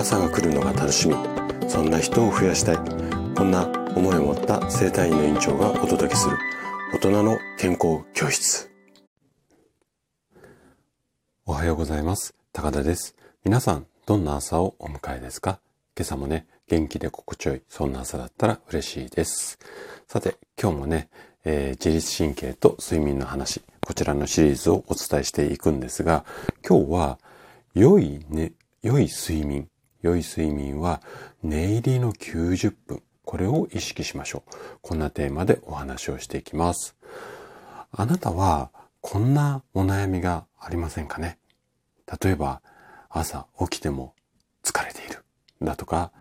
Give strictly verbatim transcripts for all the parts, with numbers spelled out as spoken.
朝が来るのが楽しみ、そんな人を増やしたい、こんな思いを持った生体院の院長がお届けする大人の健康教室。おはようございます。高田です。皆さんどんな朝をお迎えですか？今朝もね、元気で心地よい、そんな朝だったら嬉しいです。さて今日もね、えー、自律神経と睡眠の話、こちらのシリーズをお伝えしていくんですが、今日は良いね、良い睡眠。良い睡眠は寝入りのきゅうじゅっぷん。これを意識しましょう。こんなテーマでお話をしていきます。あなたはこんなお悩みがありませんかね？例えば朝起きても疲れているだとか、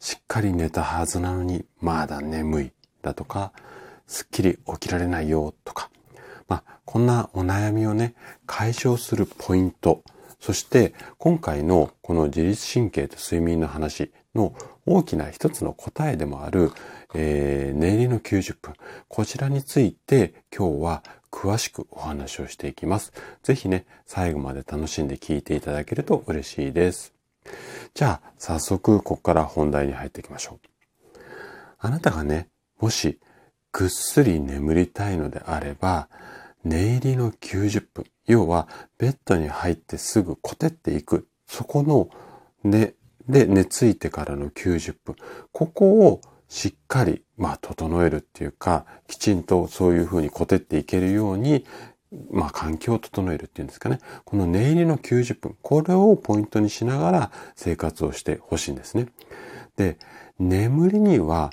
しっかり寝たはずなのにまだ眠いだとか、すっきり起きられないよとか、まあ、こんなお悩みをね、解消するポイント、そして今回のこの自律神経と睡眠の話の大きな一つの答えでもある、えー、寝入りのきゅうじゅっぷん、こちらについて今日は詳しくお話をしていきます。ぜひね、最後まで楽しんで聞いていただけると嬉しいです。じゃあ早速ここから本題に入っていきましょう。あなたがね、もしぐっすり眠りたいのであれば、寝入りのきゅうじゅっぷん、要はベッドに入ってすぐコテっていく、そこの寝で寝ついてからのきゅうじゅっぷん、ここをしっかりまあ整えるっていうか、きちんとそういうふうにコテっていけるように、まあ環境を整えるっていうんですかね。この寝入りのきゅうじゅっぷん、これをポイントにしながら生活をしてほしいんですね。で、眠りには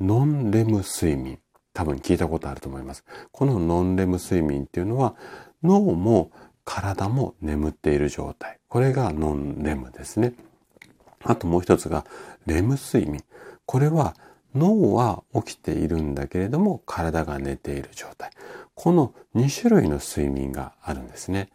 ノンレム睡眠、多分聞いたことあると思います。このノンレム睡眠っていうのは、脳も体も眠っている状態、これがノンレムですね。あともう一つがレム睡眠、これは脳は起きているんだけれども体が寝ている状態、このに種類の睡眠があるんですね。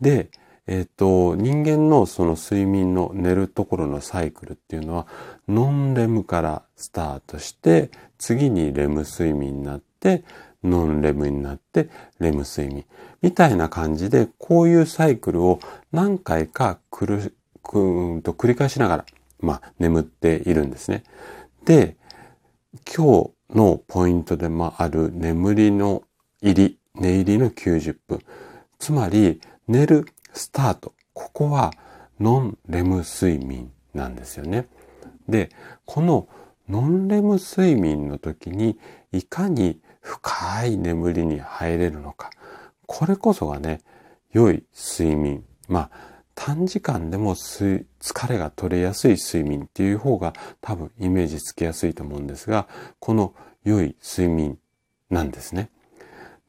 で、えっと、人間のその睡眠の寝るところのサイクルっていうのは、ノンレムからスタートして、次にレム睡眠になって、ノンレムになって、レム睡眠。みたいな感じで、こういうサイクルを何回かくる、くーんと繰り返しながら、まあ、眠っているんですね。で、今日のポイントでもある眠りの入り、寝入りのきゅうじゅっぷん。つまり、寝るスタート、ここはノンレム睡眠なんですよね。で、このノンレム睡眠の時にいかに深い眠りに入れるのか、これこそがね、良い睡眠、まあ短時間でも疲れが取れやすい睡眠っていう方が多分イメージつきやすいと思うんですが、この良い睡眠なんですね。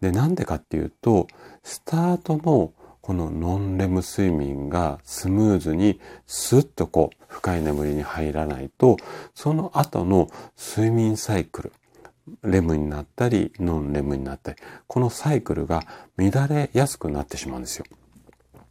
で、なんでかっていうと、スタートのこのノンレム睡眠がスムーズにスッとこう深い眠りに入らないと、その後の睡眠サイクル、レムになったりノンレムになったり、このサイクルが乱れやすくなってしまうんですよ。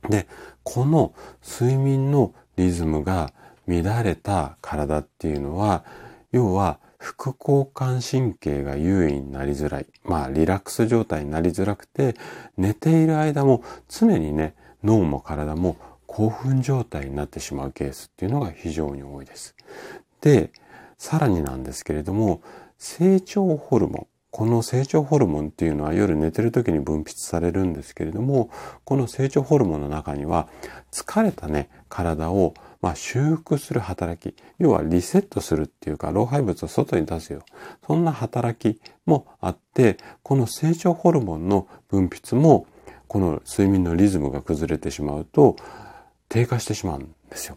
で、この睡眠のリズムが乱れた体っていうのは、要は副交感神経が優位になりづらい、まあリラックス状態になりづらくて、寝ている間も常にね、脳も体も興奮状態になってしまうケースっていうのが非常に多いです。で、さらになんですけれども、成長ホルモン、この成長ホルモンっていうのは夜寝てる時に分泌されるんですけれども、この成長ホルモンの中には疲れたね、体をまあ修復する働き、要はリセットするっていうか、老廃物を外に出すよ、そんな働きもあって、この成長ホルモンの分泌もこの睡眠のリズムが崩れてしまうと低下してしまうんですよ。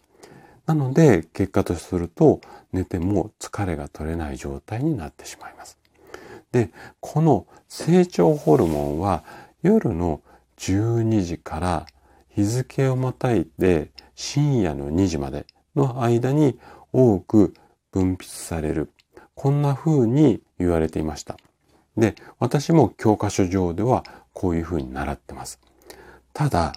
なので結果とすると、寝ても疲れが取れない状態になってしまいます。で、この成長ホルモンは夜のじゅうにじから日付をまたいで深夜のにじまでの間に多く分泌される。こんな風に言われていました。で、私も教科書上ではこういう風に習ってます。ただ、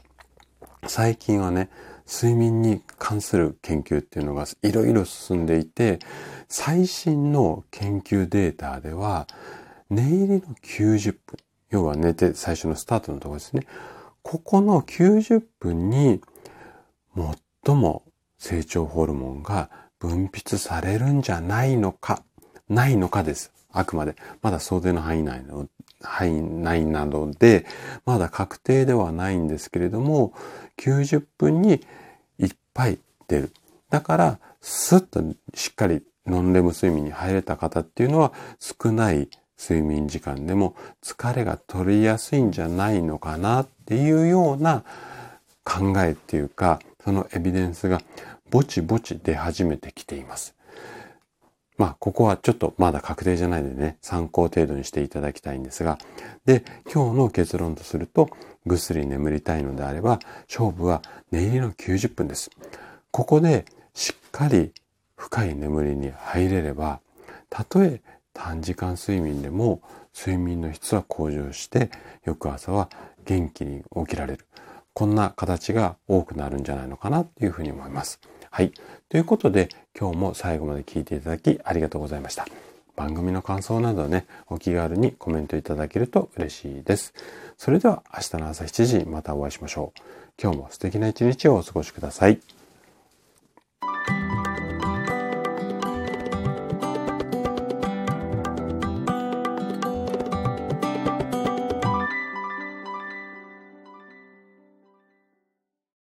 最近はね、睡眠に関する研究っていうのがいろいろ進んでいて、最新の研究データでは、寝入りのきゅうじゅっぷん、要は寝て最初のスタートのところですね。ここのきゅうじゅっぷんに最も成長ホルモンが分泌されるんじゃないのか、ないのかです。あくまで。まだ想定の範囲内の、範囲内などで、まだ確定ではないんですけれども、きゅうじゅっぷんにいっぱい出る。だから、スッとしっかりノンレム睡眠に入れた方っていうのは、少ない睡眠時間でも疲れが取りやすいんじゃないのかなっていうような考えっていうか、そのエビデンスがぼちぼち出始めてきています。まあ、ここはちょっとまだ確定じゃないのでね、参考程度にしていただきたいんですが、で、今日の結論とすると、ぐっすり眠りたいのであれば、勝負は寝入りのきゅうじゅっぷんです。ここでしっかり深い眠りに入れれば、たとえ短時間睡眠でも睡眠の質は向上して、翌朝は元気に起きられる。こんな形が多くなるんじゃないのかなっていうふうに思います。はい。ということで、今日も最後まで聞いていただきありがとうございました。番組の感想などね、お気軽にコメントいただけると嬉しいです。それでは明日の朝しちじまたお会いしましょう。今日も素敵な一日をお過ごしください。